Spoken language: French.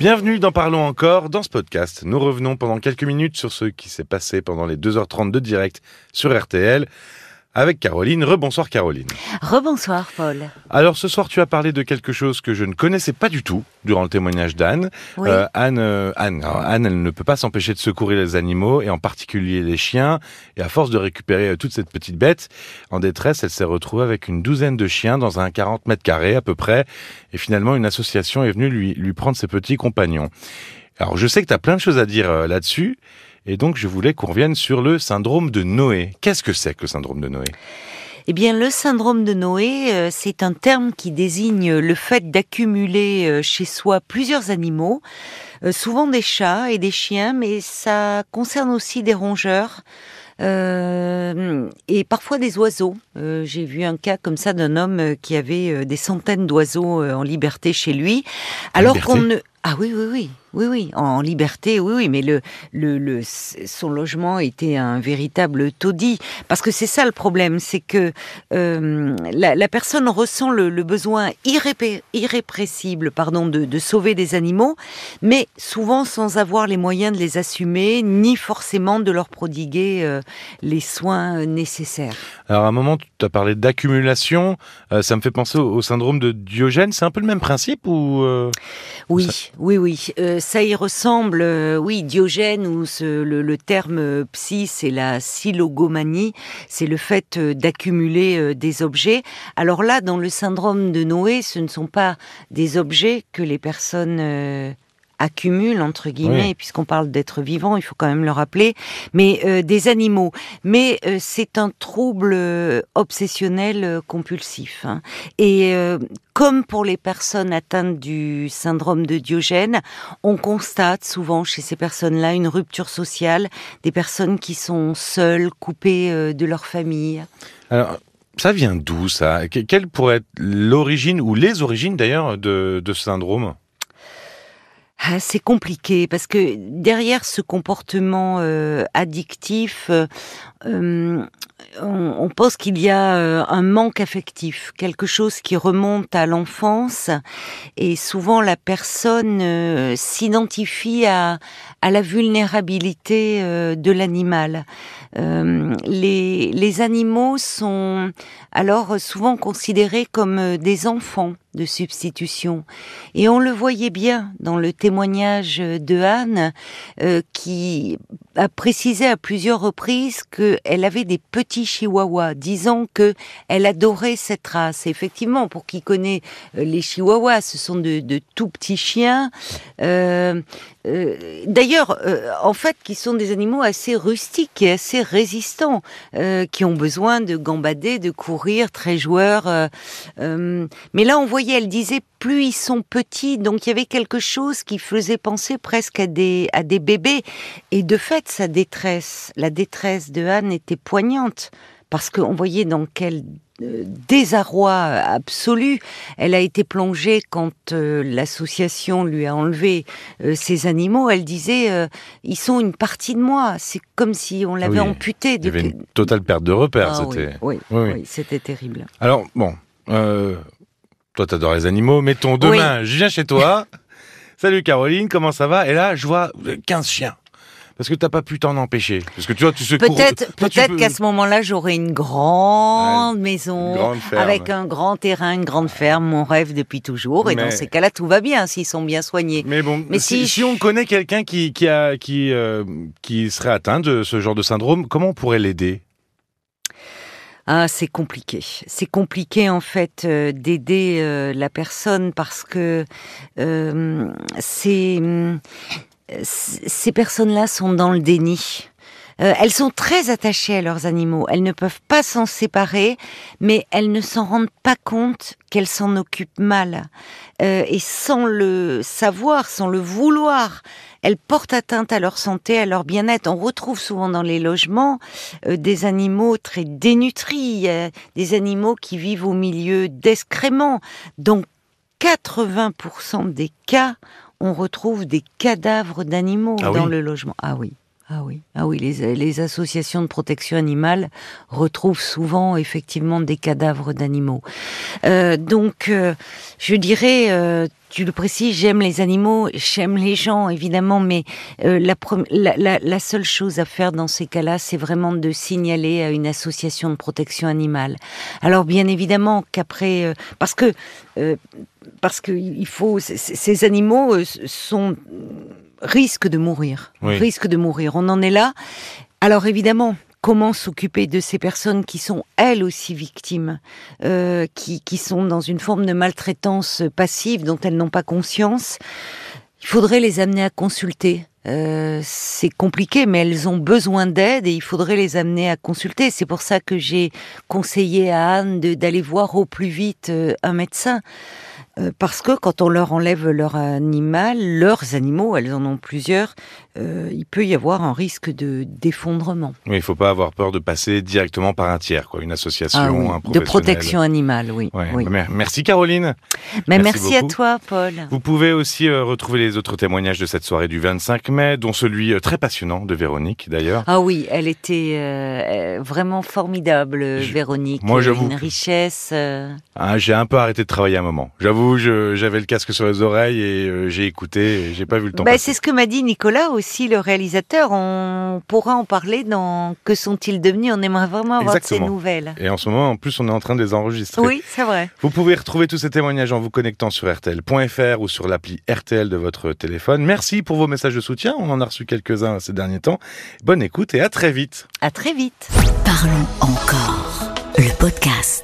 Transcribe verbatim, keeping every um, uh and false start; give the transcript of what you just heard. Bienvenue dans Parlons Encore. Dans ce podcast, nous revenons pendant quelques minutes sur ce qui s'est passé pendant les deux heures trente de direct sur R T L avec Caroline. Rebonsoir Caroline. Rebonsoir Paul. Alors ce soir, tu as parlé de quelque chose que je ne connaissais pas du tout durant le témoignage d'Anne. Oui. Euh, Anne, euh, Anne, Anne, elle ne peut pas s'empêcher de secourir les animaux et en particulier les chiens. Et à force de récupérer toute cette petite bête en détresse, elle s'est retrouvée avec une douzaine de chiens dans un quarante mètres carrés à peu près. Et finalement, une association est venue lui, lui prendre ses petits compagnons. Alors je sais que tu as plein de choses à dire euh, là-dessus. Et donc, je voulais qu'on revienne sur le syndrome de Noé. Qu'est-ce que c'est que le syndrome de Noé ? Eh bien, le syndrome de Noé, euh, c'est un terme qui désigne le fait d'accumuler euh, chez soi plusieurs animaux, euh, souvent des chats et des chiens, mais ça concerne aussi des rongeurs euh, et parfois des oiseaux. Euh, j'ai vu un cas comme ça d'un homme qui avait euh, des centaines d'oiseaux euh, en liberté chez lui, alors qu'on ne... Ah oui, oui, oui, oui, oui, en liberté, oui, oui, mais le, le, le, son logement était un véritable taudis, parce que c'est ça le problème, c'est que euh, la, la personne ressent le, le besoin irrépé, irrépressible, pardon, de, de sauver des animaux, mais souvent sans avoir les moyens de les assumer, ni forcément de leur prodiguer euh, les soins nécessaires. Alors à un moment, tu as parlé d'accumulation, euh, ça me fait penser au, au syndrome de Diogène, c'est un peu le même principe ou euh... Oui. Ça... Oui, oui, euh, ça y ressemble, euh, oui, Diogène, ou ce, le, le terme euh, psy, c'est la syllogomanie, c'est le fait euh, d'accumuler euh, des objets. Alors là, dans le syndrome de Noé, ce ne sont pas des objets que les personnes... Euh accumule, entre guillemets, oui. Puisqu'on parle d'êtres vivants, il faut quand même le rappeler, mais euh, des animaux. Mais euh, c'est un trouble euh, obsessionnel euh, compulsif. Hein. Et euh, comme pour les personnes atteintes du syndrome de Diogène, on constate souvent chez ces personnes-là une rupture sociale, des personnes qui sont seules, coupées euh, de leur famille. Alors... Ça vient d'où, ça ? Quelle pourrait être l'origine, ou les origines d'ailleurs, de, de ce syndrome ? Ah, c'est compliqué parce que derrière ce comportement euh, addictif, euh, on, on pense qu'il y a euh, un manque affectif, quelque chose qui remonte à l'enfance et souvent la personne euh, s'identifie à, à la vulnérabilité euh, de l'animal. Euh, les, les animaux sont alors souvent considérés comme des enfants de substitution. Et on le voyait bien dans le témoignage de Anne, euh, qui a précisé à plusieurs reprises qu'elle avait des petits chihuahuas, disant qu'elle adorait cette race. Et effectivement, pour qui connaît les chihuahuas, ce sont de, de tout petits chiens. Euh, euh, d'ailleurs, euh, en fait, qui sont des animaux assez rustiques et assez résistants, euh, qui ont besoin de gambader, de courir, très joueurs. Euh, euh, mais là, on voyait elle disait, plus ils sont petits, donc il y avait quelque chose qui faisait penser presque à des, à des bébés. Et de fait, sa détresse, la détresse de Anne était poignante, parce qu'on voyait dans quel désarroi absolu elle a été plongée quand euh, l'association lui a enlevé euh, ses animaux. Elle disait, euh, ils sont une partie de moi, c'est comme si on l'avait oui, amputé. De... Il y avait une totale perte de repères, ah, c'était... Oui, oui, oui, oui, c'était terrible. Alors, bon... Euh... Toi, t'adores les animaux. Mettons demain, oui. Je viens chez toi. Salut Caroline, comment ça va ? Et là, je vois quinze chiens. Parce que t'as pas pu t'en empêcher. Parce que tu vois, tu secoues... Peut-être, toi, peut-être tu peux... qu'à ce moment-là, j'aurais une grande ouais, maison, une grande ferme. Avec un grand terrain, une grande ferme, mon rêve depuis toujours. Et mais... dans ces cas-là, tout va bien, s'ils sont bien soignés. Mais bon, mais si, si, je... si on connaît quelqu'un qui, qui, a, qui, euh, qui serait atteint de ce genre de syndrome, comment on pourrait l'aider ? Ah, c'est compliqué. C'est compliqué en fait euh, d'aider euh, la personne parce que euh, ces, euh, ces personnes-là sont dans le déni. Euh, elles sont très attachées à leurs animaux. Elles ne peuvent pas s'en séparer, mais elles ne s'en rendent pas compte qu'elles s'en occupent mal. Euh, et sans le savoir, sans le vouloir, elles portent atteinte à leur santé, à leur bien-être. On retrouve souvent dans les logements euh, des animaux très dénutris, euh, des animaux qui vivent au milieu d'excréments. Dans quatre-vingts pour cent des cas, on retrouve des cadavres d'animaux ah dans oui. le logement. Ah oui. Ah oui, ah oui, les, les associations de protection animale retrouvent souvent effectivement des cadavres d'animaux. Euh, donc, euh, je dirais, euh, tu le précises, j'aime les animaux, j'aime les gens évidemment, mais euh, la, la, la, la seule chose à faire dans ces cas-là, c'est vraiment de signaler à une association de protection animale. Alors bien évidemment qu'après, euh, parce que euh, parce que il faut, c- c- ces animaux euh, sont risque de mourir, oui. risque de mourir, on en est là. Alors évidemment, comment s'occuper de ces personnes qui sont elles aussi victimes, euh, qui, qui sont dans une forme de maltraitance passive dont elles n'ont pas conscience? Il faudrait les amener à consulter. Euh, c'est compliqué, mais elles ont besoin d'aide et il faudrait les amener à consulter. C'est pour ça que j'ai conseillé à Anne de, d'aller voir au plus vite un médecin. Euh, parce que quand on leur enlève leur animal, leurs animaux, elles en ont plusieurs, euh, il peut y avoir un risque de, d'effondrement. Oui, il ne faut pas avoir peur de passer directement par un tiers, quoi, une association, ah oui, un professionnel. De protection animale, oui. Ouais, oui. Bah, merci Caroline. Mais merci, merci à toi Paul. Vous pouvez aussi euh, retrouver les autres témoignages de cette soirée du vingt-cinq mai, dont celui euh, très passionnant de Véronique d'ailleurs. Ah oui, elle était euh, vraiment formidable, je... Véronique. Moi, j'avoue. Une richesse. Euh... Ah, j'ai un peu arrêté de travailler à un moment, j'avoue. Je, j'avais le casque sur les oreilles et euh, j'ai écouté, et j'ai pas vu le temps bah, passer. C'est ce que m'a dit Nicolas aussi, le réalisateur. On pourra en parler dans « Que sont-ils devenus ?» On aimerait vraiment avoir de ces nouvelles. Et en ce moment, en plus, on est en train de les enregistrer. Oui, c'est vrai. Vous pouvez retrouver tous ces témoignages en vous connectant sur R T L point F R ou sur l'appli R T L de votre téléphone. Merci pour vos messages de soutien. On en a reçu quelques-uns ces derniers temps. Bonne écoute et à très vite. À très vite. Parlons encore, le podcast.